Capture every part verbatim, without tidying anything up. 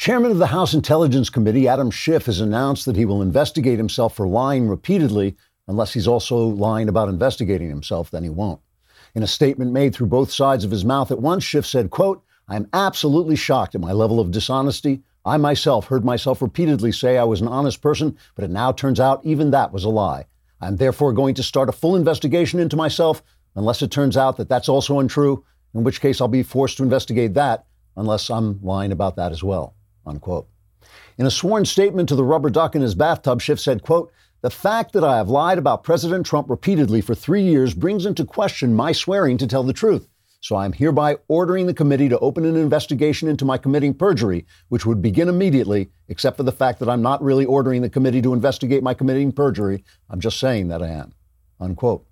Chairman of the House Intelligence Committee, Adam Schiff, has announced that he will investigate himself for lying repeatedly, unless he's also lying about investigating himself, then he won't. In a statement made through both sides of his mouth at once, Schiff said, quote, "I'm absolutely shocked at my level of dishonesty. I myself heard myself repeatedly say I was an honest person, but it now turns out even that was a lie. I'm therefore going to start a full investigation into myself, unless it turns out that that's also untrue, in which case I'll be forced to investigate that, unless I'm lying about that as well," unquote. In a sworn statement to the rubber duck in his bathtub, Schiff said, quote, "The fact that I have lied about President Trump repeatedly for three years brings into question my swearing to tell the truth. So I'm hereby ordering the committee to open an investigation into my committing perjury, which would begin immediately, except for the fact that I'm not really ordering the committee to investigate my committing perjury. I'm just saying that I am," unquote.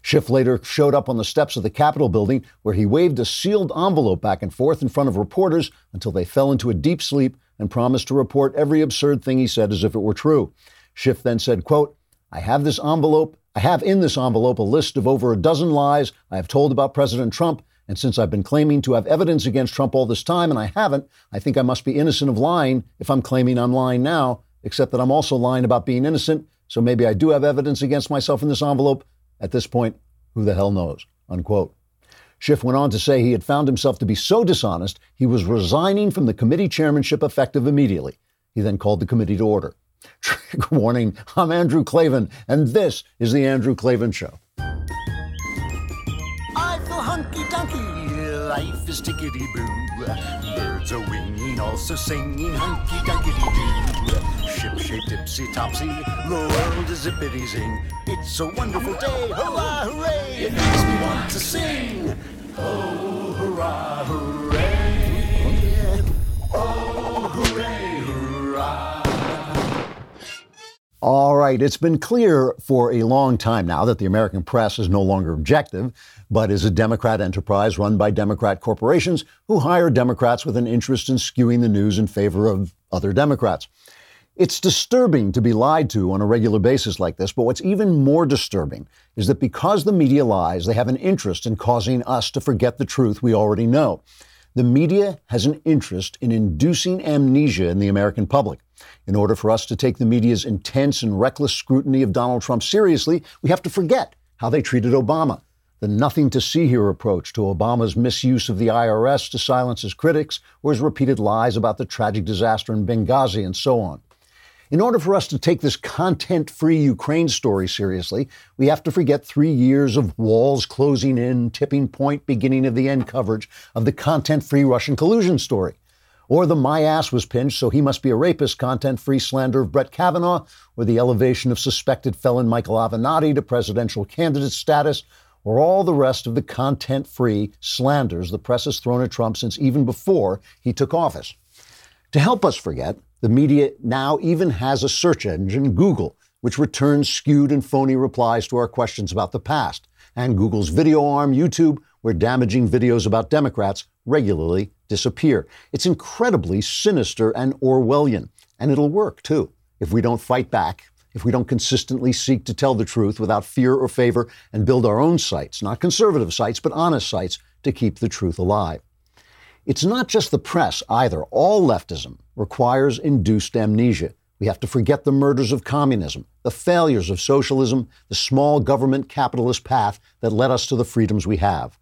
Schiff later showed up on the steps of the Capitol building, where he waved a sealed envelope back and forth in front of reporters until they fell into a deep sleep and promised to report every absurd thing he said as if it were true. Schiff then said, quote, I have this envelope. I have in this envelope a list of over a dozen lies I have told about President Trump. And since I've been claiming to have evidence against Trump all this time, and I haven't, I think I must be innocent of lying if I'm claiming I'm lying now, except that I'm also lying about being innocent. So maybe I do have evidence against myself in this envelope. At this point, who the hell knows, unquote. Schiff went on to say he had found himself to be so dishonest, he was resigning from the committee chairmanship effective immediately. He then called the committee to order. Trigger warning, I'm Andrew Klavan, and this is The Andrew Klavan Show. I feel hunky-dunky, life is tickety-boo. Birds are winging, also singing hunky-dunky-doo. Ship-shaped, ipsy-topsy, the world is zippity-zing. It's a wonderful day, hurrah, hooray! It makes me want to sing. Oh, hurrah, hooray! Oh, hooray, hurrah! All right. It's been clear for a long time now that the American press is no longer objective, but is a Democrat enterprise run by Democrat corporations who hire Democrats with an interest in skewing the news in favor of other Democrats. It's disturbing to be lied to on a regular basis like this, but what's even more disturbing is that because the media lies, they have an interest in causing us to forget the truth we already know. The media has an interest in inducing amnesia in the American public. In order for us to take the media's intense and reckless scrutiny of Donald Trump seriously, we have to forget how they treated Obama. The nothing to see here approach to Obama's misuse of the I R S to silence his critics, or his repeated lies about the tragic disaster in Benghazi and so on. In order for us to take this content-free Ukraine story seriously, we have to forget three years of walls closing in, tipping point, beginning of the end coverage of the content-free Russian collusion story, or the my ass was pinched, so he must be a rapist content-free slander of Brett Kavanaugh, or the elevation of suspected felon Michael Avenatti to presidential candidate status, or all the rest of the content-free slanders the press has thrown at Trump since even before he took office. To help us forget, the media now even has a search engine, Google, which returns skewed and phony replies to our questions about the past, and Google's video arm, YouTube, where damaging videos about Democrats regularly disappear. It's incredibly sinister and Orwellian, and it'll work, too, if we don't fight back, if we don't consistently seek to tell the truth without fear or favor and build our own sites, not conservative sites, but honest sites, to keep the truth alive. It's not just the press either. All leftism requires induced amnesia. We have to forget the murders of communism, the failures of socialism, the small government capitalist path that led us to the freedoms we have.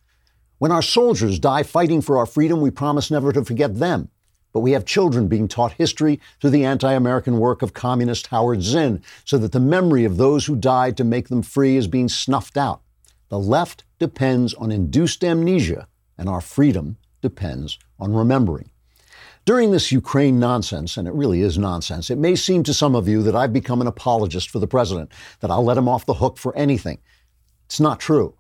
When our soldiers die fighting for our freedom, we promise never to forget them. But we have children being taught history through the anti-American work of communist Howard Zinn, so that the memory of those who died to make them free is being snuffed out. The left depends on induced amnesia, and our freedom depends on remembering. During this Ukraine nonsense, and it really is nonsense, it may seem to some of you that I've become an apologist for the president, that I'll let him off the hook for anything. It's not true.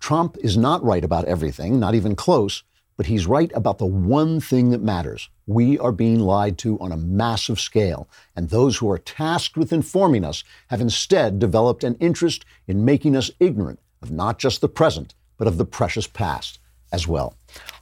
Trump is not right about everything, not even close, but he's right about the one thing that matters. We are being lied to on a massive scale, and those who are tasked with informing us have instead developed an interest in making us ignorant of not just the present, but of the precious past as well.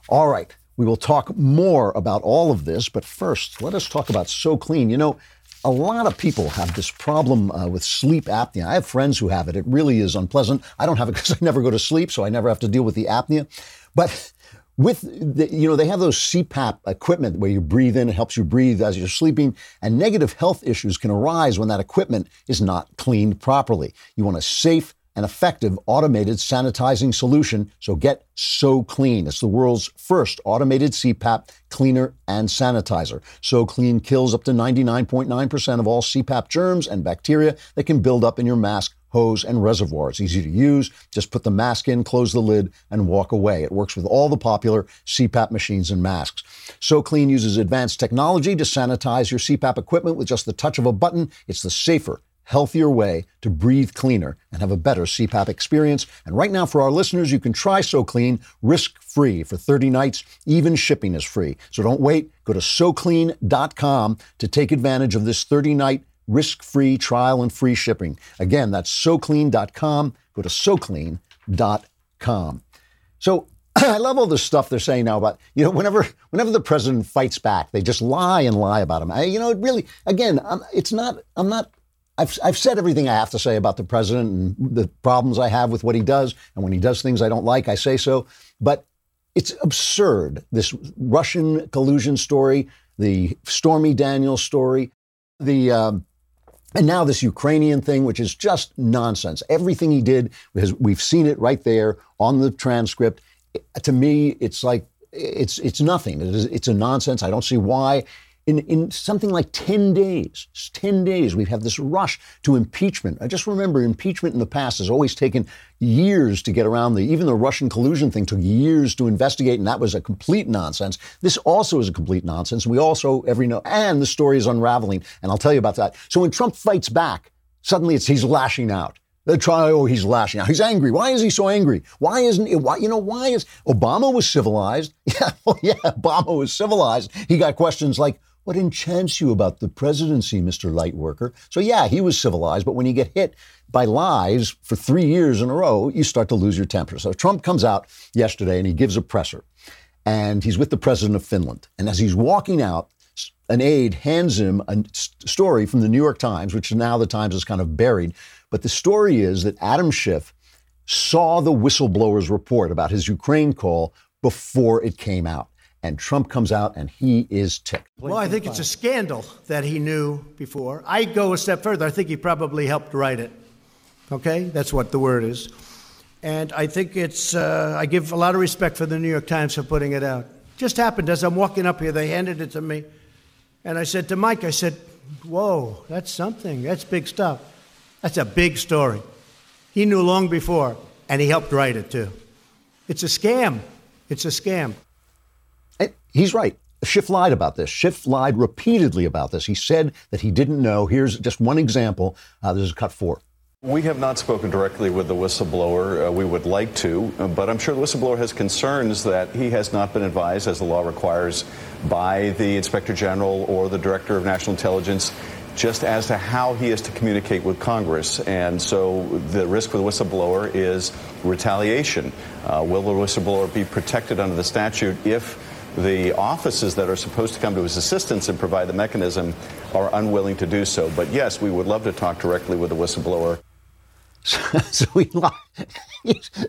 All right, we will talk more about all of this, but first, let us talk about SoClean. You know, a lot of people have this problem uh, with sleep apnea. I have friends who have it. It really is unpleasant. I don't have it because I never go to sleep, so I never have to deal with the apnea. But with, the, you know, they have those C PAP equipment where you breathe in, it helps you breathe as you're sleeping, and negative health issues can arise when that equipment is not cleaned properly. You want a safe and effective automated sanitizing solution, so get SoClean. It's the world's first automated C PAP cleaner and sanitizer. SoClean kills up to ninety-nine point nine percent of all C PAP germs and bacteria that can build up in your mask, hose, and reservoir. It's easy to use. Just put the mask in, close the lid, and walk away. It works with all the popular C PAP machines and masks. SoClean uses advanced technology to sanitize your C PAP equipment with just the touch of a button. It's the safer, healthier way to breathe cleaner and have a better C PAP experience. And right now for our listeners, you can try SoClean risk-free for thirty nights. Even shipping is free. So don't wait. Go to SoClean dot com to take advantage of this thirty-night risk-free trial and free shipping. Again, that's SoClean dot com. Go to SoClean dot com. So I love all this stuff they're saying now about, you know, whenever whenever the president fights back, they just lie and lie about him. I, you know, it really, again, I'm, it's not, I'm not, I've, I've said everything I have to say about the president and the problems I have with what he does. And when he does things I don't like, I say so. But it's absurd, this Russian collusion story, the Stormy Daniels story, the... Um, And now this Ukrainian thing, which is just nonsense. Everything he did, we've seen it right there on the transcript. To me, it's like, it's it's nothing. It is, it's a nonsense. I don't see why. In in something like ten days, ten days, we've had this rush to impeachment. I just remember impeachment in the past has always taken years to get around. The, even the Russian collusion thing took years to investigate, and that was a complete nonsense. This also is a complete nonsense. We also, every know, and the story is unraveling, and I'll tell you about that. So when Trump fights back, suddenly it's he's lashing out. The trial, oh, he's lashing out. He's angry. Why is he so angry? Why isn't it? Why, you know, why is Obama was civilized? Yeah, well, yeah, Obama was civilized. He got questions like, what enchants you about the presidency, Mister Lightworker? So yeah, he was civilized, but when you get hit by lies for three years in a row, you start to lose your temper. So Trump comes out yesterday and he gives a presser, and he's with the president of Finland. And as he's walking out, an aide hands him a story from the New York Times, which now the Times is kind of buried. But the story is that Adam Schiff saw the whistleblower's report about his Ukraine call before it came out. And Trump comes out and he is ticked. Well, I think it's a scandal that he knew before. I go a step further. I think he probably helped write it. Okay? That's what the word is. And I think it's, uh, I give a lot of respect for the New York Times for putting it out. Just happened as I'm walking up here, they handed it to me. And I said to Mike, I said, whoa, that's something. That's big stuff. That's a big story. He knew long before, and he helped write it too. It's a scam. It's a scam. He's right. Schiff lied about this. Schiff lied repeatedly about this. He said that he didn't know. Here's just one example. Uh, this is cut four. We have not spoken directly with the whistleblower. Uh, we would like to, but I'm sure the whistleblower has concerns that he has not been advised, as the law requires, by the Inspector General or the Director of National Intelligence, just as to how he is to communicate with Congress. And so the risk with the whistleblower is retaliation. Uh, will the whistleblower be protected under the statute if the offices that are supposed to come to his assistance and provide the mechanism are unwilling to do so? But yes, we would love to talk directly with the whistleblower. So, so he lied.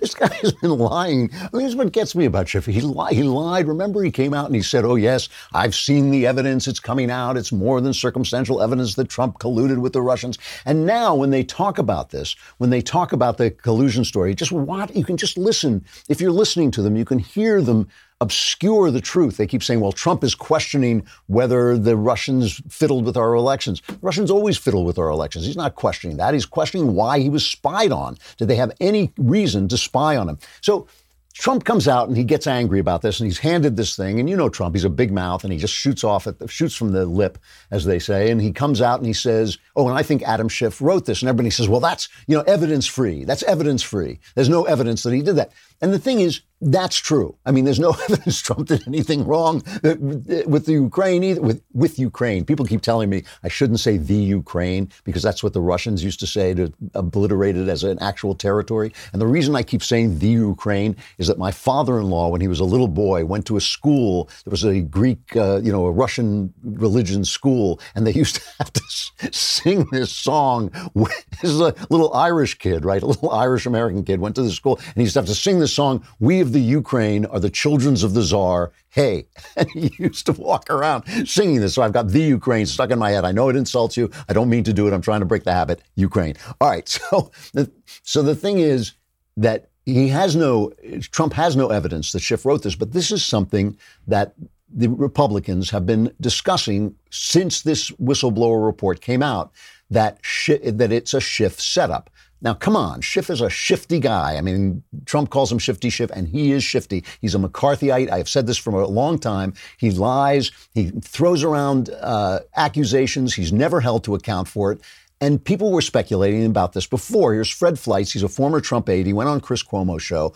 This guy has been lying. I mean, this is what gets me about Schiff. He, li- he lied. Remember, he came out and he said, oh, yes, I've seen the evidence. It's coming out. It's more than circumstantial evidence that Trump colluded with the Russians. And now when they talk about this, when they talk about the collusion story, just watch, you can just listen. If you're listening to them, you can hear them obscure the truth. They keep saying, well, Trump is questioning whether the Russians fiddled with our elections. The Russians always fiddle with our elections. He's not questioning that. He's questioning why he was spied on. Did they have any reason to spy on him? So Trump comes out and he gets angry about this, and he's handed this thing. And you know Trump, he's a big mouth, and he just shoots off at the, shoots from the lip, as they say. And he comes out and he says, oh, and I think Adam Schiff wrote this. And everybody says, well, that's, you know, evidence free. That's evidence free. There's no evidence that he did that. And the thing is, that's true. I mean, there's no evidence Trump did anything wrong with the Ukraine either. With, with Ukraine. People keep telling me I shouldn't say the Ukraine because that's what the Russians used to say to obliterate it as an actual territory. And the reason I keep saying the Ukraine is that my father-in-law, when he was a little boy, went to a school. There was a Greek, uh, you know, a Russian religion school, and they used to have to s- sing this song. This is a little Irish kid, right? A little Irish-American kid went to the school, and he used to have to sing this song, "We of the Ukraine are the children of the Tsar. Hey, and he used to walk around singing this. So I've got the Ukraine stuck in my head. I know it insults you. I don't mean to do it. I'm trying to break the habit. Ukraine. All right. So the, so the thing is that he has no, Trump has no evidence that Schiff wrote this, but this is something that the Republicans have been discussing since this whistleblower report came out, that Schiff, that it's a Schiff setup. Now, come on, Schiff is a shifty guy. I mean, Trump calls him Shifty Schiff, and he is shifty. He's a McCarthyite. I've said this for a long time. He lies. He throws around uh, accusations. He's never held to account for it. And people were speculating about this before. Here's Fred Fleitz. He's a former Trump aide. He went on Chris Cuomo's show.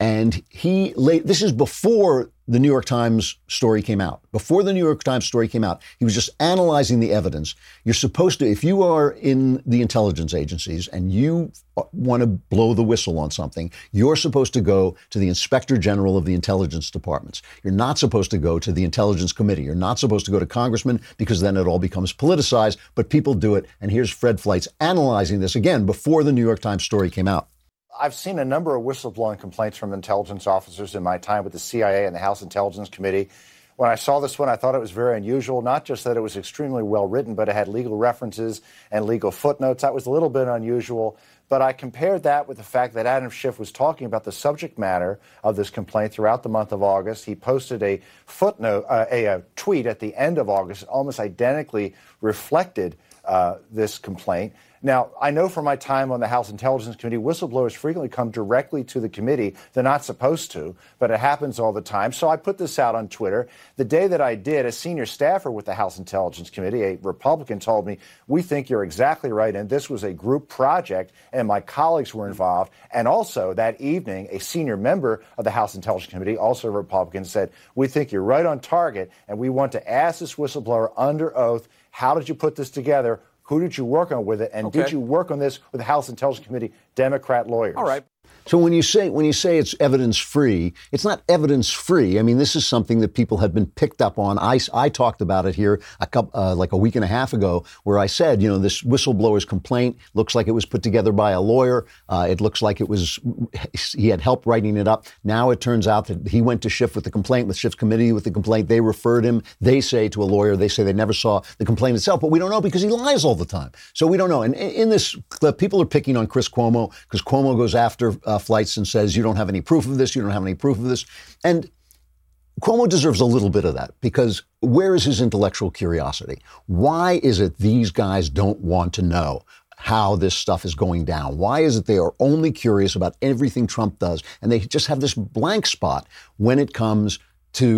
And he laid, this is before the New York Times story came out. Before the New York Times story came out, he was just analyzing the evidence. You're supposed to, if you are in the intelligence agencies and you want to blow the whistle on something, you're supposed to go to the Inspector General of the intelligence departments. You're not supposed to go to the Intelligence Committee. You're not supposed to go to congressmen, because then it all becomes politicized, but people do it. And here's Fred Fleitz analyzing this again before the New York Times story came out. I've seen a number of whistleblowing complaints from intelligence officers in my time with the C I A and the House Intelligence Committee. When I saw this one, I thought it was very unusual, not just that it was extremely well written, but it had legal references and legal footnotes. That was a little bit unusual. But I compared that with the fact that Adam Schiff was talking about the subject matter of this complaint throughout the month of August. He posted a footnote, uh, a, a tweet at the end of August, almost identically reflected uh, this complaint. Now, I know from my time on the House Intelligence Committee, whistleblowers frequently come directly to the committee. They're not supposed to, but it happens all the time. So I put this out on Twitter. The day that I did, a senior staffer with the House Intelligence Committee, a Republican, told me, "We think you're exactly right, and this was a group project, and my colleagues were involved." And also that evening, a senior member of the House Intelligence Committee, also a Republican, said, "We think you're right on target, and we want to ask this whistleblower under oath, how did you put this together? Who did you work on with it? And okay. Did you work on this with the House Intelligence Committee Democrat lawyers?" All right. So when you say when you say it's evidence free, it's not evidence free. I mean, this is something that people have been picked up on. I, I talked about it here a couple uh, like a week and a half ago, where I said, you know, this whistleblower's complaint looks like it was put together by a lawyer. Uh, it looks like it was he had help writing it up. Now it turns out that he went to Schiff with the complaint, with Schiff's committee with the complaint. They referred him, they say, to a lawyer. They say they never saw the complaint itself. But we don't know, because he lies all the time. So we don't know. And in this clip, people are picking on Chris Cuomo because Cuomo goes after Uh, Flights and says, you don't have any proof of this. You don't have any proof of this. And Cuomo deserves a little bit of that, because where is his intellectual curiosity? Why is it these guys don't want to know how this stuff is going down? Why is it they are only curious about everything Trump does? And they just have this blank spot when it comes to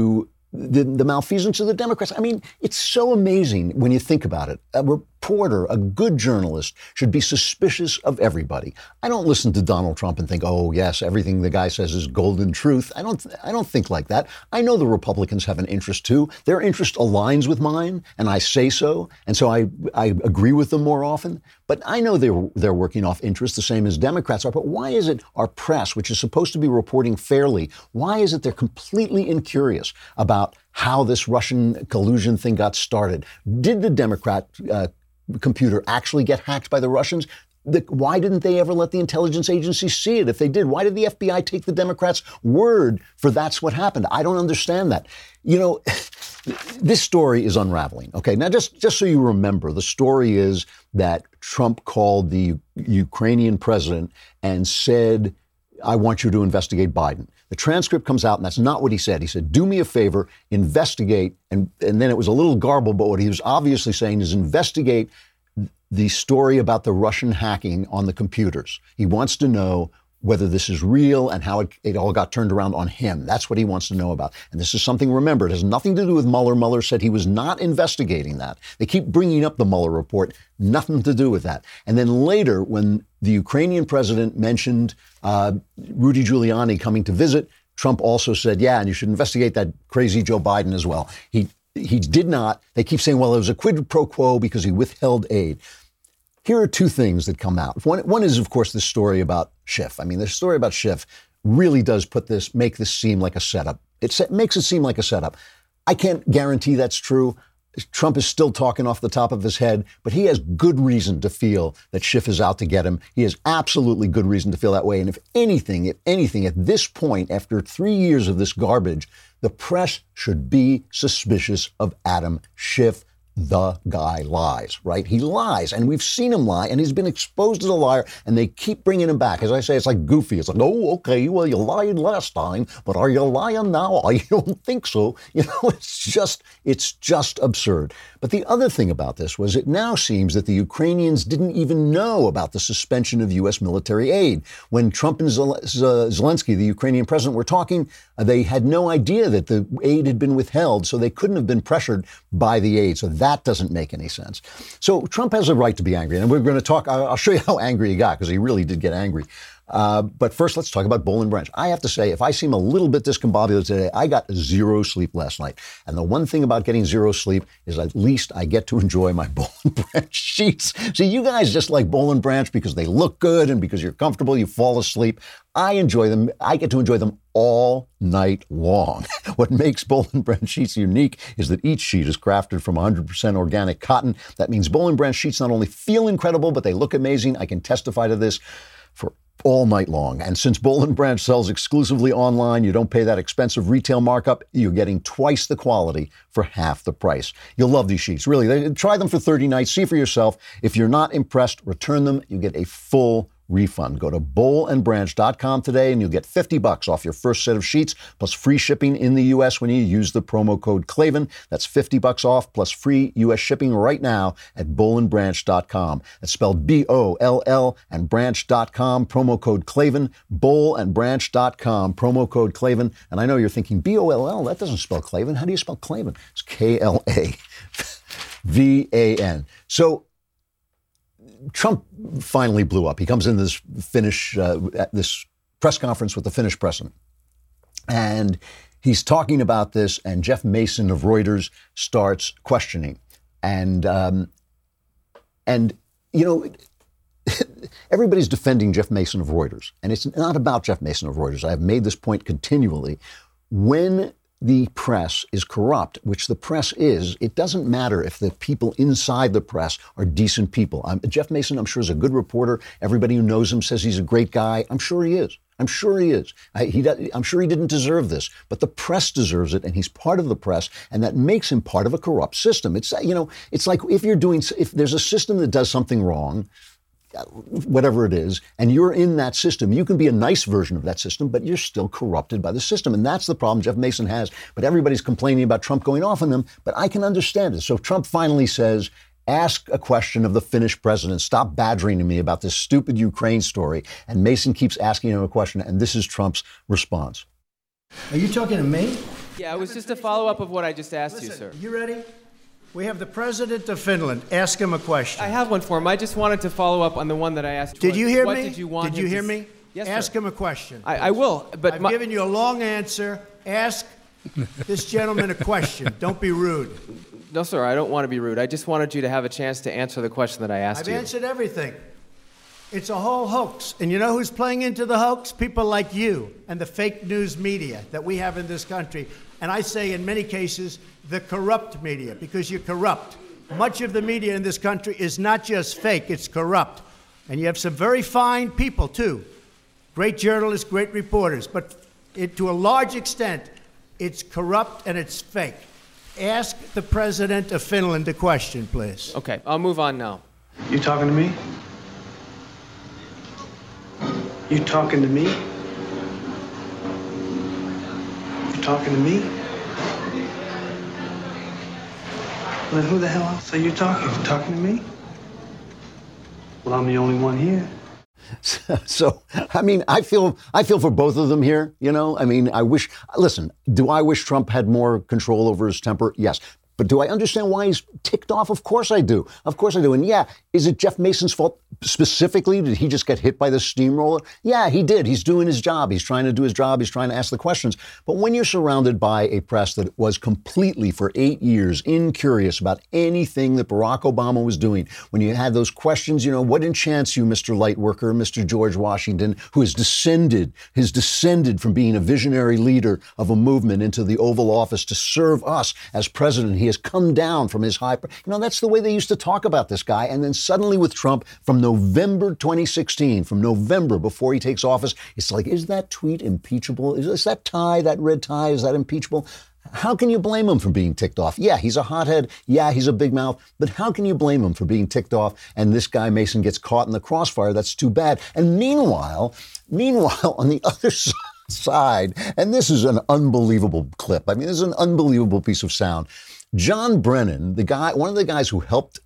The, the malfeasance of the Democrats. I mean, it's so amazing when you think about it. A reporter, a good journalist, should be suspicious of everybody. I don't listen to Donald Trump and think, oh, yes, everything the guy says is golden truth. I don't I don't think like that. I know the Republicans have an interest, too. Their interest aligns with mine, and I say so. And so I, I agree with them more often. But I know they're, they're working off interests the same as Democrats are. But why is it our press, which is supposed to be reporting fairly, why is it they're completely incurious about how this Russian collusion thing got started? Did the Democrat uh, computer actually get hacked by the Russians? The, why didn't they ever let the intelligence agency see it? If they did, why did the F B I take the Democrats' word for that's what happened? I don't understand that. You know, this story is unraveling. Okay, now just, just so you remember, the story is that Trump called the Ukrainian president and said, I want you to investigate Biden. The transcript comes out, and that's not what he said. He said, do me a favor, investigate. And, and then it was a little garbled, but what he was obviously saying is investigate the story about the Russian hacking on the computers. He wants to know whether this is real and how it, it all got turned around on him. That's what he wants to know about. And this is something, remember, it has nothing to do with Mueller. Mueller said he was not investigating that. They keep bringing up the Mueller report, nothing to do with that. And then later, when the Ukrainian president mentioned uh, Rudy Giuliani coming to visit, Trump also said, yeah, and you should investigate that crazy Joe Biden as well. He, he did not. They keep saying, well, it was a quid pro quo because he withheld aid. Here are two things that come out. One, one is, of course, this story about Schiff. I mean, the story about Schiff really does put this, make this seem like a setup. It makes it seem like a setup. I can't guarantee that's true. Trump is still talking off the top of his head, but he has good reason to feel that Schiff is out to get him. He has absolutely good reason to feel that way. And if anything, if anything, at this point, after three years of this garbage, the press should be suspicious of Adam Schiff. The guy lies, right? He lies, and we've seen him lie, and he's been exposed as a liar, and they keep bringing him back. As I say, it's like Goofy. It's like, oh, okay, well, you lied last time, but are you lying now? I don't think so. You know, it's just, it's just absurd. But the other thing about this was it now seems that the Ukrainians didn't even know about the suspension of U S military aid. When Trump and Zelensky, the Ukrainian president, were talking, they had no idea that the aid had been withheld, so they couldn't have been pressured by the aid. So that doesn't make any sense. So Trump has a right to be angry. And we're going to talk, I'll show you how angry he got, because he really did get angry. Uh, but first, let's talk about Bolin Branch. I have to say, if I seem a little bit discombobulated today, I got zero sleep last night. And the one thing about getting zero sleep is at least I get to enjoy my Bolin Branch sheets. See, you guys just like Bolin Branch because they look good and because you're comfortable, you fall asleep. I enjoy them. I get to enjoy them all night long. What makes Bolin Branch sheets unique is that each sheet is crafted from one hundred percent organic cotton. That means Bolin Branch sheets not only feel incredible, but they look amazing. I can testify to this for all night long. And since Bolin Branch sells exclusively online, you don't pay that expensive retail markup. You're getting twice the quality for half the price. You'll love these sheets. Really, they, try them for thirty nights. See for yourself. If you're not impressed, return them. You get a full refund. Go to bowl and branch dot com today and you'll get fifty bucks off your first set of sheets, plus free shipping in the U S when you use the promo code Klavan. That's fifty bucks off plus free U S shipping right now at bowl and branch dot com. That's spelled B O L L and branch dot com, promo code Klavan, bowl and branch dot com, promo code Klavan. And I know you're thinking, B O L L, that doesn't spell Klavan. How do you spell Klavan? It's K L A V A N. So Trump finally blew up. He comes into this Finnish, uh, this press conference with the Finnish president. And he's talking about this, and Jeff Mason of Reuters starts questioning. And, um, and you know, everybody's defending Jeff Mason of Reuters. And it's not about Jeff Mason of Reuters. I have made this point continually. When the press is corrupt, which the press is, it doesn't matter if the people inside the press are decent people. I'm, Jeff Mason, I'm sure, is a good reporter. Everybody who knows him says he's a great guy. I'm sure he is. I'm sure he is. I, he, I'm sure he didn't deserve this, but the press deserves it, and he's part of the press, and that makes him part of a corrupt system. It's, you know, it's like if you're doing, if there's a system that does something wrong, whatever it is, and you're in that system, you can be a nice version of that system, but you're still corrupted by the system. And that's the problem Jeff Mason has. But everybody's complaining about Trump going off on them, but I can understand it. So Trump finally says, ask a question of the Finnish president. Stop badgering me about this stupid Ukraine story. And Mason keeps asking him a question, and this is Trump's response. Are you talking to me? Yeah, it was just a follow-up of what I just asked. Listen, you, sir. You ready? We have the president of Finland. Ask him a question. I have one for him. I just wanted to follow up on the one that I asked. Did you hear me? What did you want? Did you hear me? Yes, sir. Ask him a question. I, I will. But I've given you a long answer. Ask this gentleman a question. Don't be rude. No, sir. I don't want to be rude. I just wanted you to have a chance to answer the question that I asked you. I've answered everything. It's a whole hoax. And you know who's playing into the hoax? People like you and the fake news media that we have in this country. And I say, in many cases, the corrupt media, because you're corrupt. Much of the media in this country is not just fake, it's corrupt. And you have some very fine people, too. Great journalists, great reporters. But it, to a large extent, it's corrupt and it's fake. Ask the president of Finland a question, please. Okay, I'll move on now. You talking to me? You talking to me? Talking to me? Well, then who the hell else are you talking to? Talking to me? Well, I'm the only one here. So, so, I mean, I feel I feel for both of them here, you know? I mean, I wish, listen, do I wish Trump had more control over his temper? Yes. But do I understand why he's ticked off? Of course I do. Of course I do. And yeah, is it Jeff Mason's fault specifically? Did he just get hit by the steamroller? Yeah, he did. He's doing his job. He's trying to do his job. He's trying to ask the questions. But when you're surrounded by a press that was completely for eight years incurious about anything that Barack Obama was doing, when you had those questions, you know, what enchants you, Mister Lightworker, Mister George Washington, who has descended, has descended from being a visionary leader of a movement into the Oval Office to serve us as president. He has come down from his high. You know, that's the way they used to talk about this guy. And then suddenly with Trump from November twenty sixteen, from November before he takes office, it's like, is that tweet impeachable? Is, is that tie, that red tie, is that impeachable? How can you blame him for being ticked off? Yeah, he's a hothead. Yeah, he's a big mouth. But how can you blame him for being ticked off? And this guy, Mason, gets caught in the crossfire. That's too bad. And meanwhile, meanwhile, on the other side, and this is an unbelievable clip. I mean, this is an unbelievable piece of sound. John Brennan, the guy, one of the guys who helped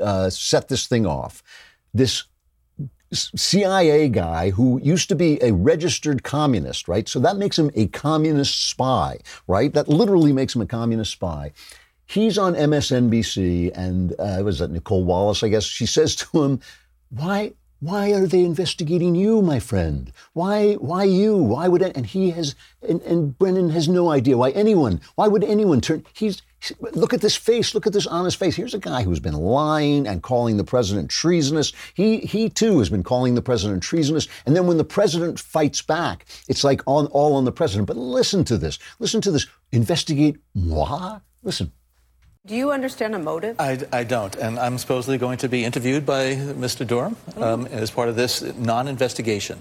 uh, set this thing off, this C I A guy who used to be a registered communist, right? So that makes him a communist spy, right? That literally makes him a communist spy. He's on M S N B C, and uh, was that Nicole Wallace, I guess? She says to him, why, why are they investigating you, my friend? Why, why you? Why would, I, and he has, and, and Brennan has no idea why anyone, why would anyone turn, he's, look at this face. Look at this honest face. Here's a guy who's been lying and calling the president treasonous. He, he too, has been calling the president treasonous. And then when the president fights back, it's like on, all on the president. But listen to this. Listen to this. Investigate moi? Listen. Do you understand a motive? I, I don't. And I'm supposedly going to be interviewed by Mister Durham mm-hmm. um, as part of this non-investigation.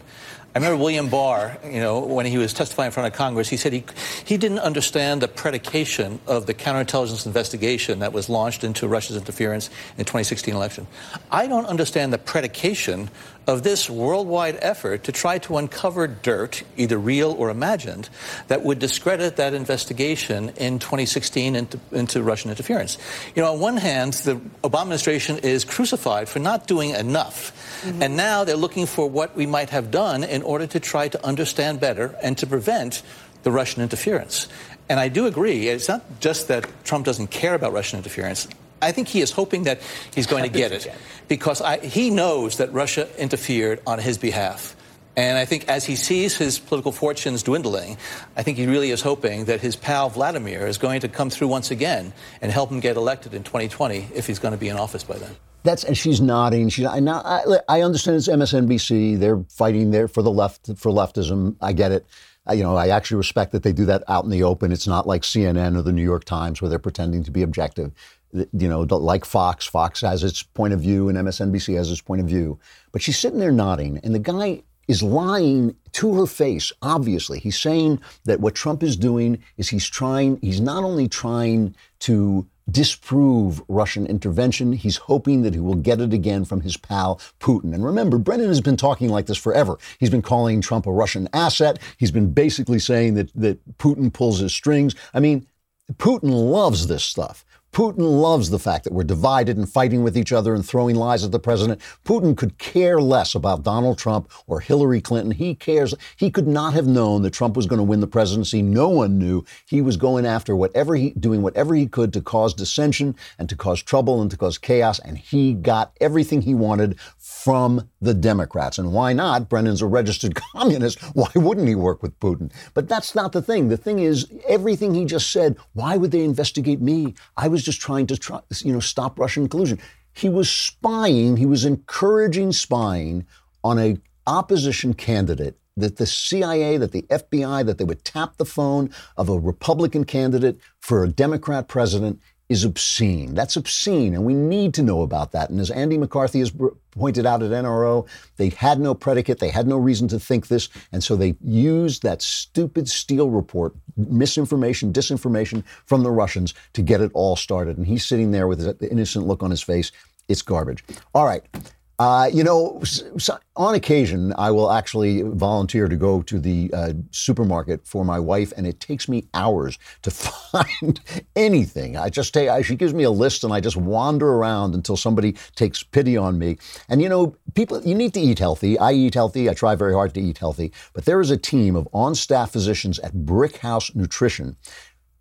I remember William Barr, you know, when he was testifying in front of Congress, he said he he didn't understand the predication of the counterintelligence investigation that was launched into Russia's interference in the twenty sixteen election. I don't understand the predication of this worldwide effort to try to uncover dirt, either real or imagined, that would discredit that investigation in twenty sixteen into, into Russian interference. You know, on one hand, the Obama administration is crucified for not doing enough. Mm-hmm. And now they're looking for what we might have done in order to try to understand better and to prevent the Russian interference. And I do agree, it's not just that Trump doesn't care about Russian interference. I think he is hoping that he's going to get it because I, he knows that Russia interfered on his behalf. And I think as he sees his political fortunes dwindling, I think he really is hoping that his pal Vladimir is going to come through once again and help him get elected in twenty twenty if he's going to be in office by then. That's, and she's nodding. She's, I, I, I understand it's M S N B C. They're fighting there for the left, for leftism. I get it. I, you know, I actually respect that they do that out in the open. It's not like C N N or the New York Times where they're pretending to be objective. You know, like Fox, Fox has its point of view and M S N B C has its point of view. But she's sitting there nodding, and the guy is lying to her face, obviously. He's saying that what Trump is doing is he's trying, he's not only trying to disprove Russian intervention. He's hoping that he will get it again from his pal Putin. And remember, Brennan has been talking like this forever. He's been calling Trump a Russian asset. He's been basically saying that, that Putin pulls his strings. I mean, Putin loves this stuff. Putin loves the fact that we're divided and fighting with each other and throwing lies at the president. Putin could care less about Donald Trump or Hillary Clinton. He cares. He could not have known that Trump was going to win the presidency. No one knew. He was going after whatever he, doing whatever he could to cause dissension and to cause trouble and to cause chaos. And he got everything he wanted from the Democrats. And why not? Brennan's a registered communist. Why wouldn't he work with Putin? But that's not the thing. The thing is, everything he just said, why would they investigate me? I was just trying to try, you know, stop Russian collusion. He was spying. He was encouraging spying on an opposition candidate that the C I A, that the F B I, that they would tap the phone of a Republican candidate for a Democrat president is obscene. That's obscene. And we need to know about that. And as Andy McCarthy has pointed out at N R O, they had no predicate. They had no reason to think this. And so they used that stupid Steele report, misinformation, disinformation from the Russians to get it all started. And he's sitting there with the innocent look on his face. It's garbage. All right. Uh, you know, so on occasion, I will actually volunteer to go to the uh, supermarket for my wife, and it takes me hours to find anything. I just take, I, she gives me a list, and I just wander around until somebody takes pity on me. And, you know, people, you need to eat healthy. I eat healthy. I try very hard to eat healthy. But there is a team of on-staff physicians at Brick House Nutrition,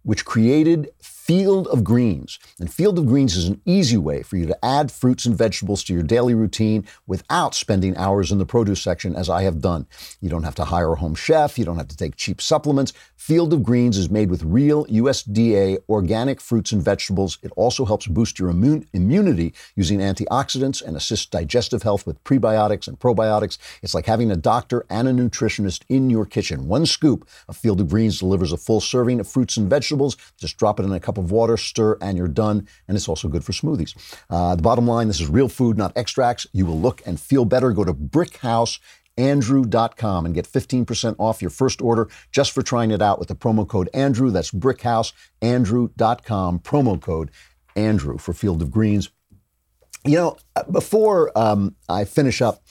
which created Field of Greens. And Field of Greens is an easy way for you to add fruits and vegetables to your daily routine without spending hours in the produce section, as I have done. You don't have to hire a home chef. You don't have to take cheap supplements. Field of Greens is made with real U S D A organic fruits and vegetables. It also helps boost your immune immunity using antioxidants and assists digestive health with prebiotics and probiotics. It's like having a doctor and a nutritionist in your kitchen. One scoop of Field of Greens delivers a full serving of fruits and vegetables. Just drop it in a cup of of water, stir, and you're done. And it's also good for smoothies. Uh, the bottom line, this is real food, not extracts. You will look and feel better. Go to brick house andrew dot com and get fifteen percent off your first order just for trying it out with the promo code Andrew. That's brick house andrew dot com, promo code Andrew for Field of Greens. You know, before um, I finish up,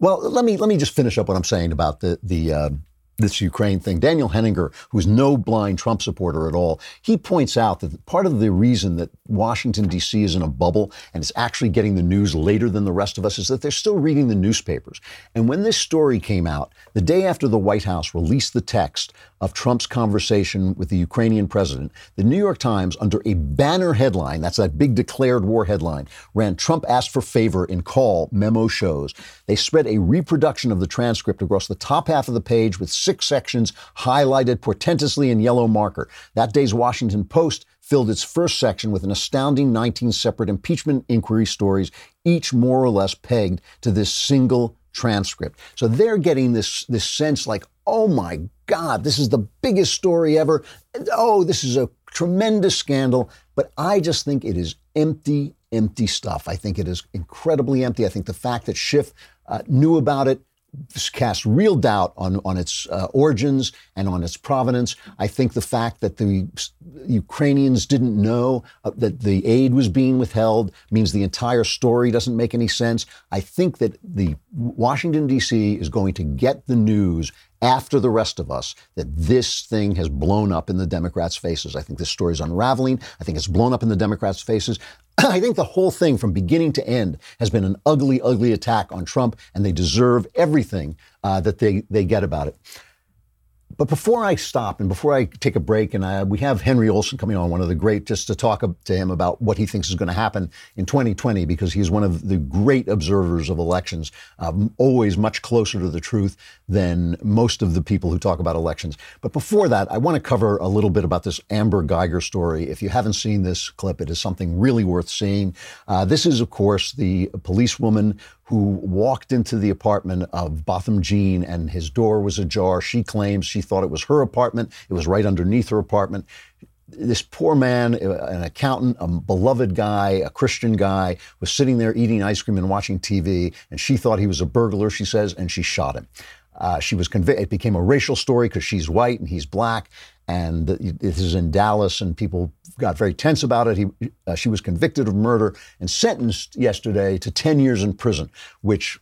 well, let me let me just finish up what I'm saying about the the uh, this Ukraine thing. Daniel Henninger, who's no blind Trump supporter at all, he points out that part of the reason that Washington, D C is in a bubble and is actually getting the news later than the rest of us is that they're still reading the newspapers. And when this story came out, the day after the White House released the text of Trump's conversation with the Ukrainian president, the New York Times, under a banner headline, that's that big declared war headline, ran Trump asked for favor in call, memo shows. They spread a reproduction of the transcript across the top half of the page with six sections highlighted portentously in yellow marker. That day's Washington Post filled its first section with an astounding nineteen separate impeachment inquiry stories, each more or less pegged to this single transcript. So they're getting this, this sense like, oh my God, this is the biggest story ever. Oh, this is a tremendous scandal. But I just think it is empty, empty stuff. I think it is incredibly empty. I think the fact that Schiff uh, knew about it casts real doubt on, on its uh, origins and on its provenance. I think the fact that the Ukrainians didn't know uh, that the aid was being withheld means the entire story doesn't make any sense. I think that the Washington, D C is going to get the news after the rest of us that this thing has blown up in the Democrats' faces. I think this story is unraveling. I think it's blown up in the Democrats' faces. I think the whole thing from beginning to end has been an ugly, ugly attack on Trump, and they deserve everything uh, that they, they get about it. But before I stop and before I take a break, and I, we have Henry Olson coming on, one of the great, just to talk to him about what he thinks is going to happen in twenty twenty, because he's one of the great observers of elections, um, always much closer to the truth than most of the people who talk about elections. But before that, I want to cover a little bit about this Amber Geiger story. If you haven't seen this clip, it is something really worth seeing. Uh, this is, of course, the policewoman who walked into the apartment of Botham Jean and his door was ajar. She claims she thought it was her apartment. It was right underneath her apartment. This poor man, an accountant, a beloved guy, a Christian guy, was sitting there eating ice cream and watching T V, and she thought he was a burglar, she says, and she shot him. Uh, she was convicted. It became a racial story because she's white and he's black. And this is in Dallas, and people got very tense about it. He, uh, she was convicted of murder and sentenced yesterday to ten years in prison, which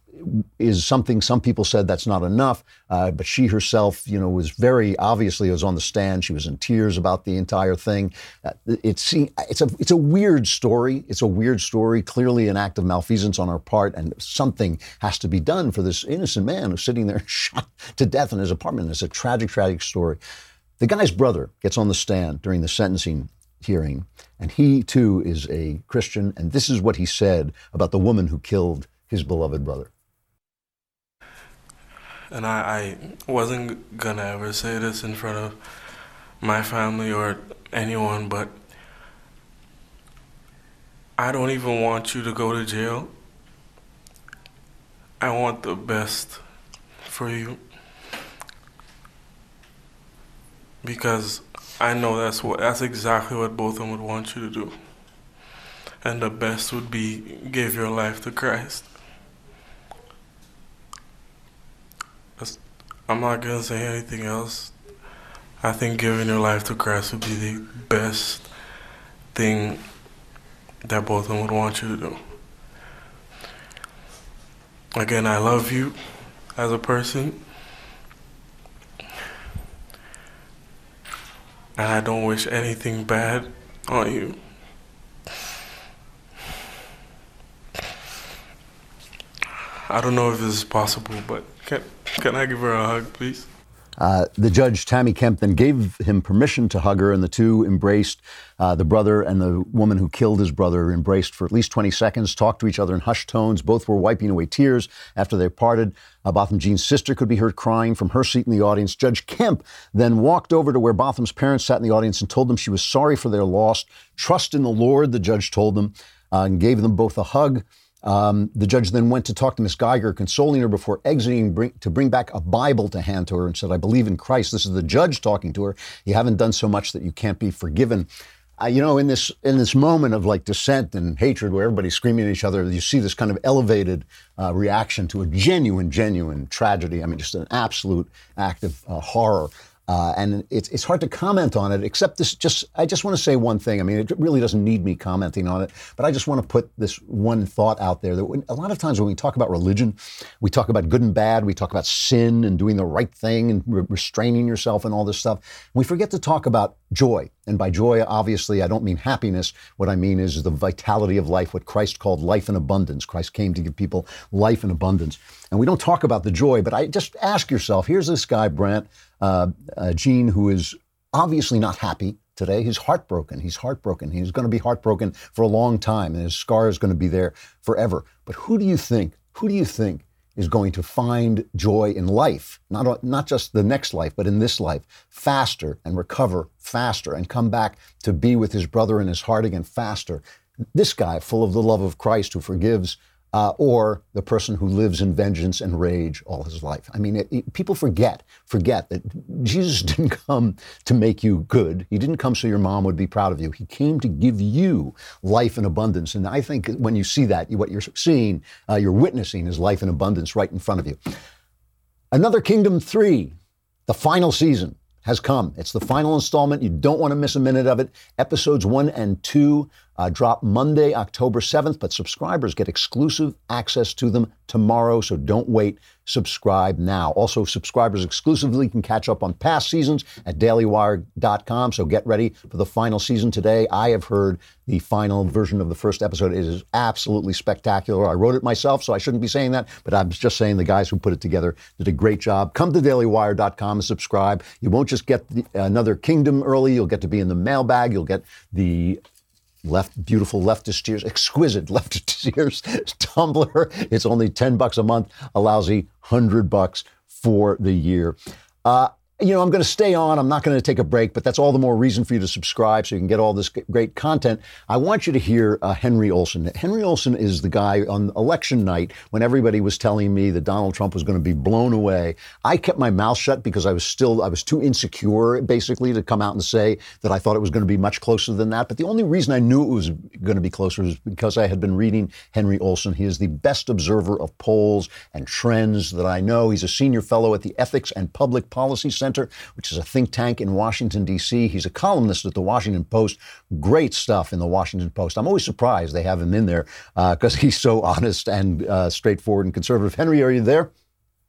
is something some people said that's not enough. Uh, but she herself, you know, was very obviously was on the stand. She was in tears about the entire thing. Uh, it's it's a it's a weird story. It's a weird story. Clearly, an act of malfeasance on her part, and something has to be done for this innocent man who's sitting there shot to death in his apartment. It's a tragic, tragic story. The guy's brother gets on the stand during the sentencing hearing, and he, too, is a Christian. And this is what he said about the woman who killed his beloved brother. And I, I wasn't going to ever say this in front of my family or anyone, but I don't even want you to go to jail. I want the best for you, because I know that's what that's exactly what both of them would want you to do. And the best would be give your life to Christ. That's, I'm not gonna say anything else. I think giving your life to Christ would be the best thing that both of them would want you to do. Again, I love you as a person. And I don't wish anything bad on you. I don't know if this is possible, but can can I give her a hug, please? Uh, the judge, Tammy Kemp, then gave him permission to hug her, and the two embraced. Uh, the brother and the woman who killed his brother embraced for at least twenty seconds, talked to each other in hushed tones. Both were wiping away tears after they parted. Uh, Botham Jean's sister could be heard crying from her seat in the audience. Judge Kemp then walked over to where Botham's parents sat in the audience and told them she was sorry for their loss. Trust in the Lord, the judge told them, uh, and gave them both a hug. Um, the judge then went to talk to Miss Geiger, consoling her before exiting bring, to bring back a Bible to hand to her and said, I believe in Christ. This is the judge talking to her. You haven't done so much that you can't be forgiven. uh, you know, in this in this moment of like dissent and hatred where everybody's screaming at each other, you see this kind of elevated uh, reaction to a genuine, genuine tragedy. I mean, just an absolute act of uh, horror. Uh, and it's it's hard to comment on it, except this. Just I just want to say one thing. I mean, it really doesn't need me commenting on it, but I just want to put this one thought out there that when, a lot of times when we talk about religion, we talk about good and bad, we talk about sin and doing the right thing and re- restraining yourself and all this stuff. We forget to talk about joy. And by joy, obviously, I don't mean happiness. What I mean is the vitality of life, what Christ called life in abundance. Christ came to give people life in abundance. And we don't talk about the joy, but I just ask yourself, here's this guy, Brent, uh, uh, Gene, who is obviously not happy today. He's heartbroken. He's heartbroken. He's going to be heartbroken for a long time, and his scar is going to be there forever. But who do you think, who do you think is going to find joy in life, not, not just the next life, but in this life, faster and recover faster and come back to be with his brother in his heart again faster? This guy full of the love of Christ who forgives, uh, or the person who lives in vengeance and rage all his life. I mean, it, it, people forget, forget that Jesus didn't come to make you good. He didn't come so your mom would be proud of you. He came to give you life in abundance. And I think when you see that, what you're seeing, uh, you're witnessing is life in abundance right in front of you. Another Kingdom three, the final season has come. It's the final installment. You don't want to miss a minute of it. Episodes one and two uh, drop Monday, October seventh, but subscribers get exclusive access to them tomorrow, so don't wait. Subscribe now. Also, subscribers exclusively can catch up on past seasons at daily wire dot com, so get ready for the final season today. I have heard the final version of the first episode. It is absolutely spectacular. I wrote it myself, so I shouldn't be saying that, but I'm just saying the guys who put it together did a great job. Come to daily wire dot com and subscribe. You won't just get the, Another Kingdom early. You'll get to be in the mailbag. You'll get the left, beautiful leftist tears, exquisite leftist tears tumbler. It's only ten bucks a month, a lousy one hundred bucks for the year. Uh, You know, I'm going to stay on. I'm not going to take a break, but that's all the more reason for you to subscribe so you can get all this great content. I want you to hear uh, Henry Olson. Henry Olson is the guy on election night when everybody was telling me that Donald Trump was going to be blown away. I kept my mouth shut because I was still, I was too insecure basically to come out and say that I thought it was going to be much closer than that. But the only reason I knew it was going to be closer is because I had been reading Henry Olson. He is the best observer of polls and trends that I know. He's a senior fellow at the Ethics and Public Policy Center, Center, which is a think tank in Washington, D C. He's a columnist at the Washington Post. Great stuff in the Washington Post. I'm always surprised they have him in there because uh, he's so honest and uh, straightforward and conservative. Henry, are you there?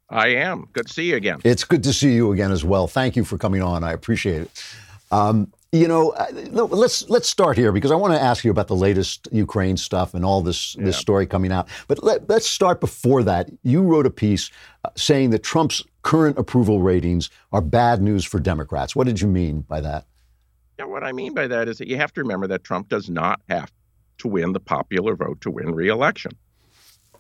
I am. Good to see you again. It's good to see you again as well. Thank you for coming on. I appreciate it. Um, you know, let's let's start here because I want to ask you about the latest Ukraine stuff and all this, yeah. this story coming out. But let, let's start before that. You wrote a piece saying that Trump's current approval ratings are bad news for Democrats. What did you mean by that? Yeah, what I mean by that is that you have to remember that Trump does not have to win the popular vote to win re-election.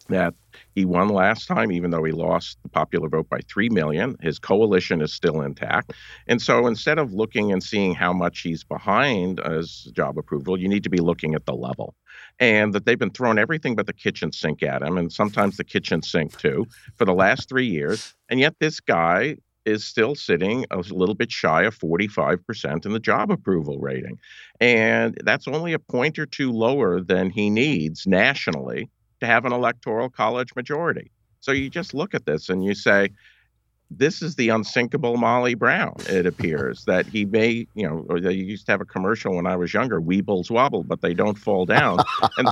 That he won last time, even though he lost the popular vote by three million. His coalition is still intact. And so instead of looking and seeing how much he's behind as job approval, you need to be looking at the level. And that they've been throwing everything but the kitchen sink at him, and sometimes the kitchen sink too, for the last three years. And yet this guy is still sitting a little bit shy of forty-five percent in the job approval rating. And that's only a point or two lower than he needs nationally to have an electoral college majority. So you just look at this and you say, this is the unsinkable Molly Brown, it appears, that he may, you know, they used to have a commercial when I was younger, weebles wobble, but they don't fall down. And,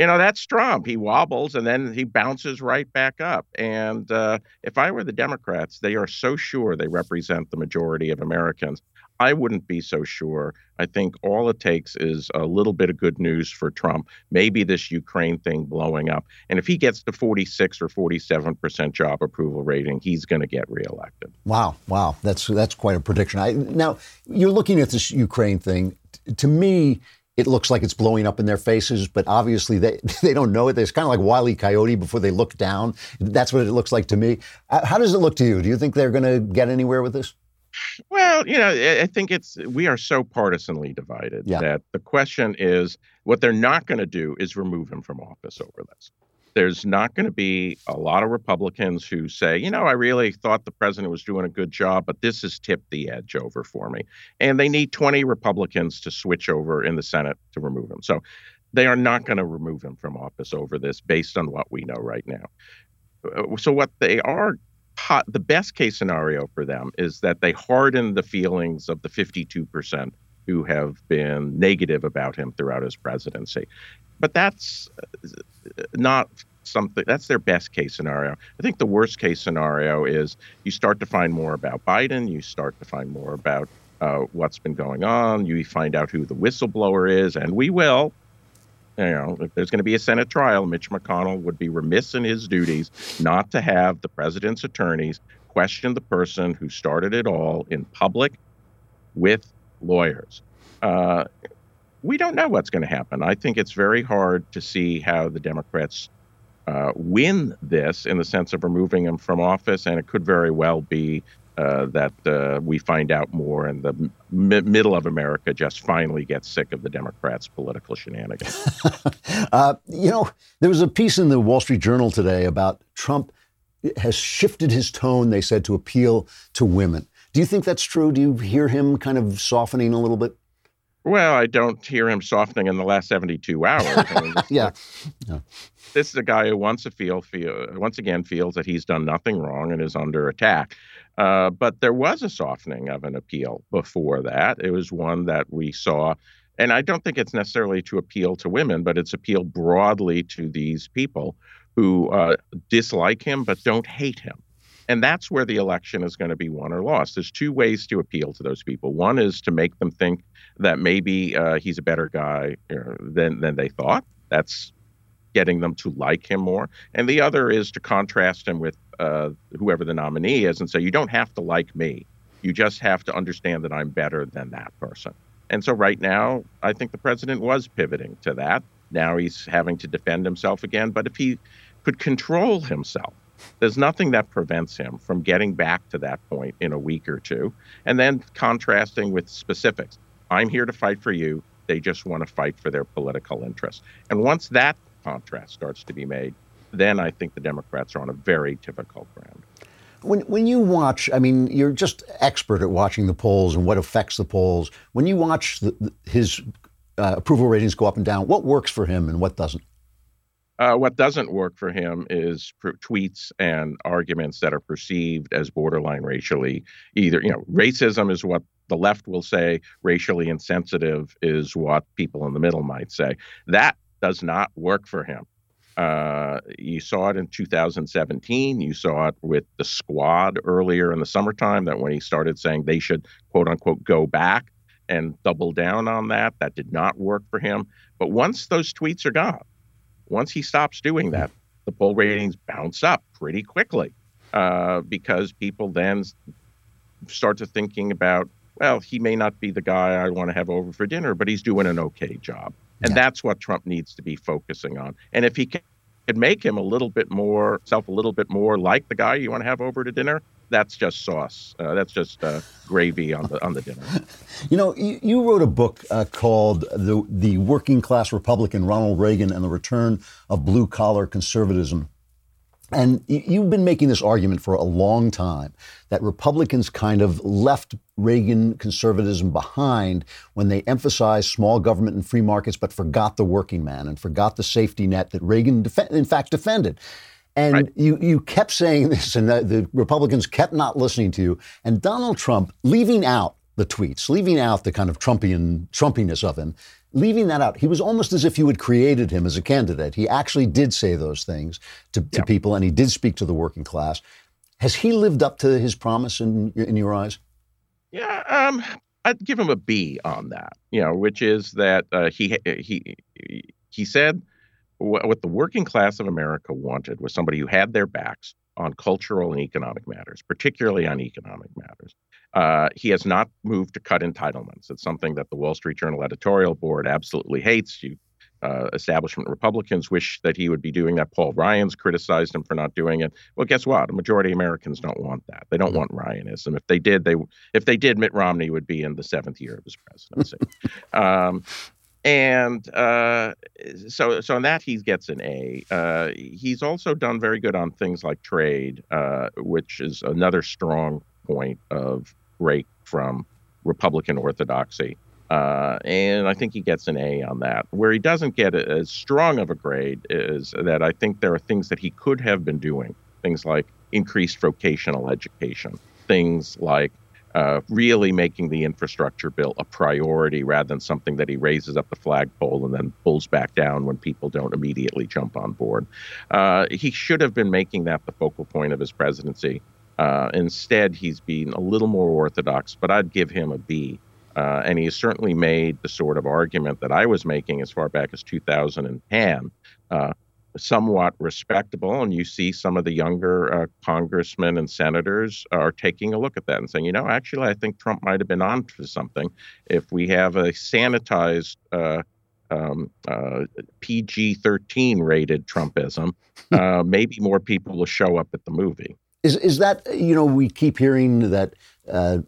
you know, that's Trump. He wobbles and then he bounces right back up. And uh, if I were the Democrats, they are so sure they represent the majority of Americans. I wouldn't be so sure. I think all it takes is a little bit of good news for Trump, maybe this Ukraine thing blowing up. And if he gets to forty-six or forty-seven percent job approval rating, he's going to get reelected. Wow. Wow. That's that's quite a prediction. I, now, you're looking at this Ukraine thing. T- to me, it looks like it's blowing up in their faces, but obviously they, they don't know it. It's kind of like Wile E. Coyote before they look down. That's what it looks like to me. How does it look to you? Do you think they're going to get anywhere with this? Well, you know, I think it's we are so partisanly divided yeah. that the question is what they're not going to do is remove him from office over this. there's not going to be a lot of Republicans who say, you know, I really thought the president was doing a good job, but this has tipped the edge over for me. And they need twenty Republicans to switch over in the Senate to remove him. So they are not going to remove him from office over this based on what we know right now. So what they are, the best case scenario for them is that they harden the feelings of the fifty-two percent who have been negative about him throughout his presidency. But that's not something, that's their best case scenario. I think the worst case scenario is you start to find more about Biden, you start to find more about uh, what's been going on, you find out who the whistleblower is, and we will. You know, if there's going to be a Senate trial, Mitch McConnell would be remiss in his duties not to have the president's attorneys question the person who started it all in public with lawyers. Uh, we don't know what's going to happen. I think it's very hard to see how the Democrats uh, win this in the sense of removing him from office. And it could very well be uh, that uh, we find out more and the m- middle of America just finally gets sick of the Democrats' political shenanigans. uh, you know, there was a piece in the Wall Street Journal today about Trump has shifted his tone, they said, to appeal to women. Do you think that's true? Do you hear him kind of softening a little bit? Well, I don't hear him softening in the last seventy-two hours. I mean, this, yeah. yeah. This is a guy who once, a feel, feel, once again feels that he's done nothing wrong and is under attack. Uh, but there was a softening of an appeal before that. It was one that we saw. And I don't think it's necessarily to appeal to women, but it's appeal broadly to these people who uh, dislike him but don't hate him. And that's where the election is going to be won or lost. There's two ways to appeal to those people. One is to make them think that maybe uh, he's a better guy uh, than than they thought. That's getting them to like him more. And the other is to contrast him with uh, whoever the nominee is and say, you don't have to like me. You just have to understand that I'm better than that person. And so right now, I think the president was pivoting to that. Now he's having to defend himself again. But if he could control himself, there's nothing that prevents him from getting back to that point in a week or two, and then contrasting with specifics. I'm here to fight for you. They just want to fight for their political interests. And once that contrast starts to be made, then I think the Democrats are on a very difficult ground. When when you watch, I mean, you're just expert at watching the polls and what affects the polls. When you watch the, his uh, approval ratings go up and down, what works for him and what doesn't? Uh, what doesn't work for him is pr- tweets and arguments that are perceived as borderline racially. Either, you know, racism is what the left will say. Racially insensitive is what people in the middle might say. That does not work for him. Uh, you saw it in two thousand seventeen. You saw it with the squad earlier in the summertime, that when he started saying they should, quote unquote, go back and double down on that, that did not work for him. But once those tweets are gone, once he stops doing that, the poll ratings bounce up pretty quickly uh, because people then start to thinking about, well, he may not be the guy I want to have over for dinner, but he's doing an okay job. And yeah. That's what Trump needs to be focusing on. And if he can make him a little bit more, self a little bit more like the guy you want to have over to dinner, that's just sauce. Uh, that's just uh, gravy on the on the dinner. You know, you, you wrote a book uh, called the, the Working Class Republican, Ronald Reagan and the Return of Blue Collar Conservatism. And you, you've been making this argument for a long time that Republicans kind of left Reagan conservatism behind when they emphasized small government and free markets, but forgot the working man and forgot the safety net that Reagan, def- in fact, defended. And right. you, you kept saying this, and the, the Republicans kept not listening to you. And Donald Trump, leaving out the tweets, leaving out the kind of Trumpian Trumpiness of him, leaving that out, he was almost as if you had created him as a candidate. He actually did say those things to, to yeah. people, and he did speak to the working class. Has he lived up to his promise in in your eyes? Yeah, um, I'd give him a B on that. You know, which is that uh, he he he said. What the working class of America wanted was somebody who had their backs on cultural and economic matters, particularly on economic matters. Uh, he has not moved to cut entitlements. It's something that the Wall Street Journal editorial board absolutely hates. You uh, establishment Republicans wish that he would be doing that. Paul Ryan's criticized him for not doing it. Well, guess what? A majority of Americans don't want that. They don't want Ryanism. If they did, they if they did, Mitt Romney would be in the seventh year of his presidency. um, And uh, so so on that, he gets an A. Uh, he's also done very good on things like trade, uh, which is another strong point of break from Republican orthodoxy. Uh, and I think he gets an A on that. Where he doesn't get as strong of a grade is that I think there are things that he could have been doing, things like increased vocational education, things like uh, really making the infrastructure bill a priority rather than something that he raises up the flagpole and then pulls back down when people don't immediately jump on board. Uh, he should have been making that the focal point of his presidency. Uh, instead, he's been a little more orthodox, but I'd give him a B. Uh, and he certainly made the sort of argument that I was making as far back as two thousand ten, uh, somewhat respectable. And you see some of the younger uh, congressmen and senators are taking a look at that and saying, you know, actually, I think Trump might have been on to something. If we have a sanitized uh, um, uh, P G thirteen rated Trumpism, uh, maybe more people will show up at the movie. Is is that, you know, we keep hearing that uh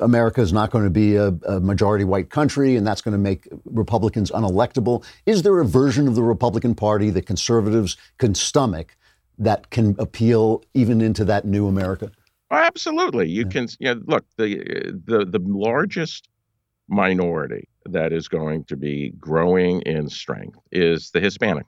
America is not going to be a, a majority white country, and that's going to make Republicans unelectable. Is there a version of the Republican Party that conservatives can stomach that can appeal even into that new America? Oh, absolutely. You yeah. can you know, look, the, the the largest minority that is going to be growing in strength is the Hispanic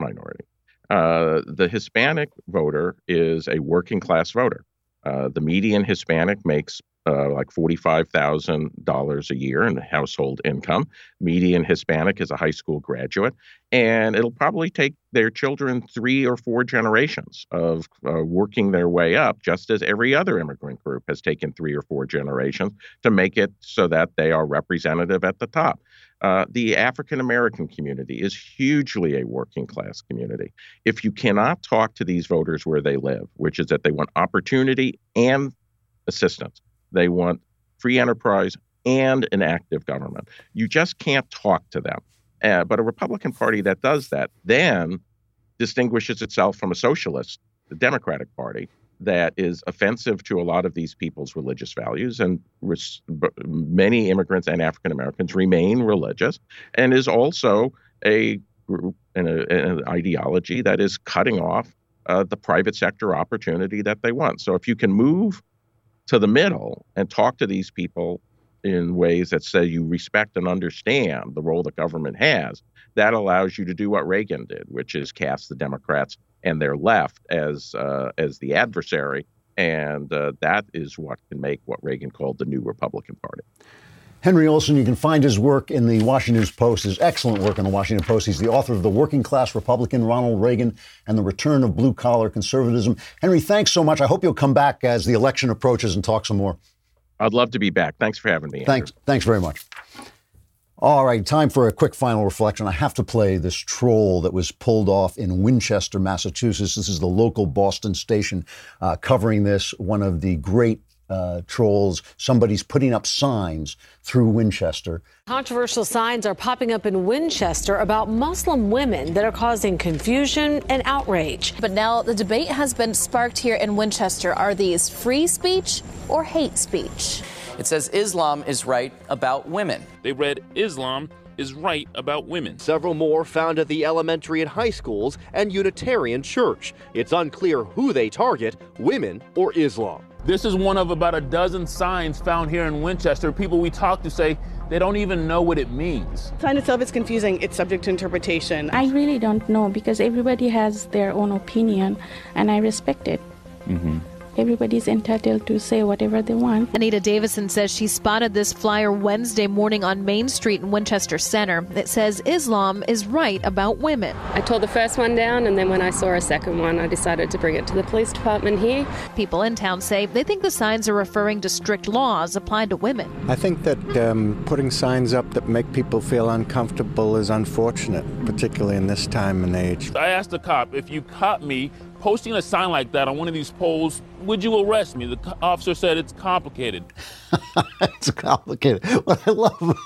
minority. Uh, the Hispanic voter is a working class voter. Uh, the median Hispanic makes Uh, like forty-five thousand dollars a year in household income. Median Hispanic is a high school graduate. And it'll probably take their children three or four generations of uh, working their way up, just as every other immigrant group has taken three or four generations to make it so that they are representative at the top. Uh, the African-American community is hugely a working class community. If you cannot talk to these voters where they live, which is that they want opportunity and assistance, they want free enterprise and an active government. You just can't talk to them. Uh, but a Republican Party that does that then distinguishes itself from a socialist, the Democratic Party, that is offensive to a lot of these people's religious values. And res- many immigrants and African Americans remain religious, and is also a group and a, an ideology that is cutting off uh, the private sector opportunity that they want. So if you can move to the middle and talk to these people in ways that say you respect and understand the role the government has, that allows you to do what Reagan did, which is cast the Democrats and their left as uh, as the adversary. And uh, that is what can make what Reagan called the new Republican Party. Henry Olson, you can find his work in the Washington Post, his excellent work in the Washington Post. He's the author of The Working Class Republican, Ronald Reagan, and the Return of Blue Collar Conservatism. Henry, thanks so much. I hope you'll come back as the election approaches and talk some more. I'd love to be back. Thanks for having me, Andrew. Thanks. Thanks very much. All right, time for a quick final reflection. I have to play this troll that was pulled off in Winchester, Massachusetts. This is the local Boston station uh, covering this, one of the great Uh, trolls. Somebody's putting up signs through Winchester. Controversial signs are popping up in Winchester about Muslim women that are causing confusion and outrage. But now the debate has been sparked here in Winchester. Are these free speech or hate speech? It says Islam is right about women. They read Islam is right about women. Several more found at the elementary and high schools and Unitarian Church. It's unclear who they target, women or Islam. This is one of about a dozen signs found here in Winchester. People we talk to say they don't even know what it means. The sign itself is confusing. It's subject to interpretation. I really don't know because everybody has their own opinion and I respect it. Mm-hmm. Everybody's entitled to say whatever they want. Anita Davison says she spotted this flyer Wednesday morning on Main Street in Winchester Center. It says Islam is right about women. I tore the first one down, and then when I saw a second one, I decided to bring it to the police department here. People in town say they think the signs are referring to strict laws applied to women. I think that um, putting signs up that make people feel uncomfortable is unfortunate, particularly in this time and age. I asked the cop, if you caught me posting a sign like that on one of these poles, would you arrest me? The officer said it's complicated. It's complicated. What I love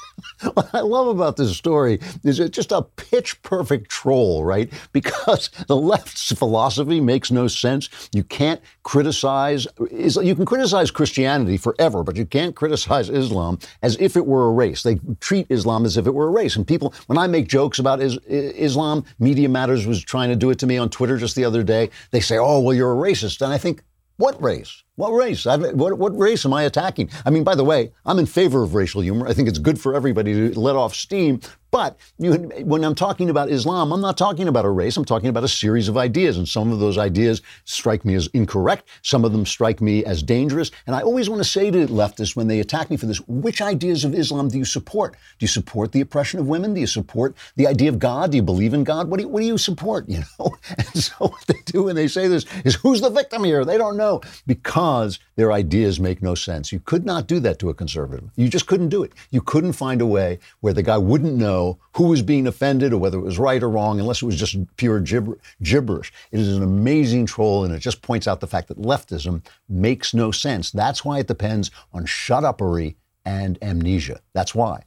What I love about this story is it's just a pitch perfect troll, right? Because the left's philosophy makes no sense. You can't criticize, you can criticize Christianity forever, but you can't criticize Islam as if it were a race. They treat Islam as if it were a race. And people, when I make jokes about is, Islam, Media Matters was trying to do it to me on Twitter just the other day. They say, oh, well, you're a racist. And I think, what race? What race? I've, what, what race am I attacking? I mean, by the way, I'm in favor of racial humor. I think it's good for everybody to let off steam. But you, when I'm talking about Islam, I'm not talking about a race. I'm talking about a series of ideas. And some of those ideas strike me as incorrect. Some of them strike me as dangerous. And I always want to say to leftists when they attack me for this, which ideas of Islam do you support? Do you support the oppression of women? Do you support the idea of God? Do you believe in God? What do you, what do you support? You know? And so what they do when they say this is, who's the victim here? They don't know. Because their ideas make no sense. You could not do that to a conservative. You just couldn't do it. You couldn't find a way where the guy wouldn't know who was being offended or whether it was right or wrong, unless it was just pure gibber- gibberish. It is an amazing troll, and it just points out the fact that leftism makes no sense. That's why it depends on shut-uppery and amnesia. That's why.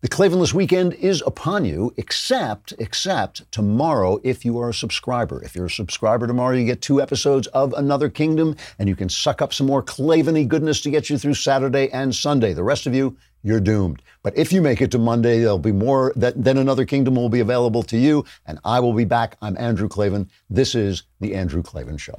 The Clavinless Weekend is upon you, except, except tomorrow if you are a subscriber. If you're a subscriber tomorrow, you get two episodes of Another Kingdom, and you can suck up some more Clavin-y goodness to get you through Saturday and Sunday. The rest of you, you're doomed. But if you make it to Monday, there'll be more, that, then Another Kingdom will be available to you, and I will be back. I'm Andrew Clavin. This is The Andrew Clavin Show.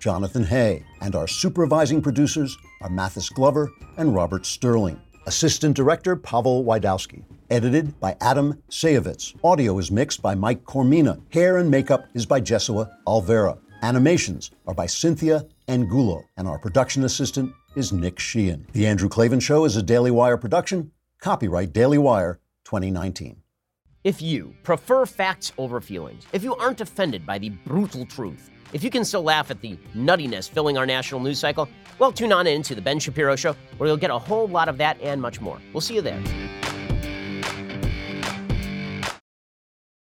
Jonathan Hay, and our supervising producers are Mathis Glover and Robert Sterling. Assistant Director, Pavel Wydowski. Edited by Adam Sayevitz. Audio is mixed by Mike Cormina. Hair and makeup is by Jesua Alvera. Animations are by Cynthia Angulo. And our production assistant is Nick Sheehan. The Andrew Clavin Show is a Daily Wire production. Copyright Daily Wire twenty nineteen. If you prefer facts over feelings, if you aren't offended by the brutal truth, if you can still laugh at the nuttiness filling our national news cycle, well, tune on in to The Ben Shapiro Show, where you'll get a whole lot of that and much more. We'll see you there.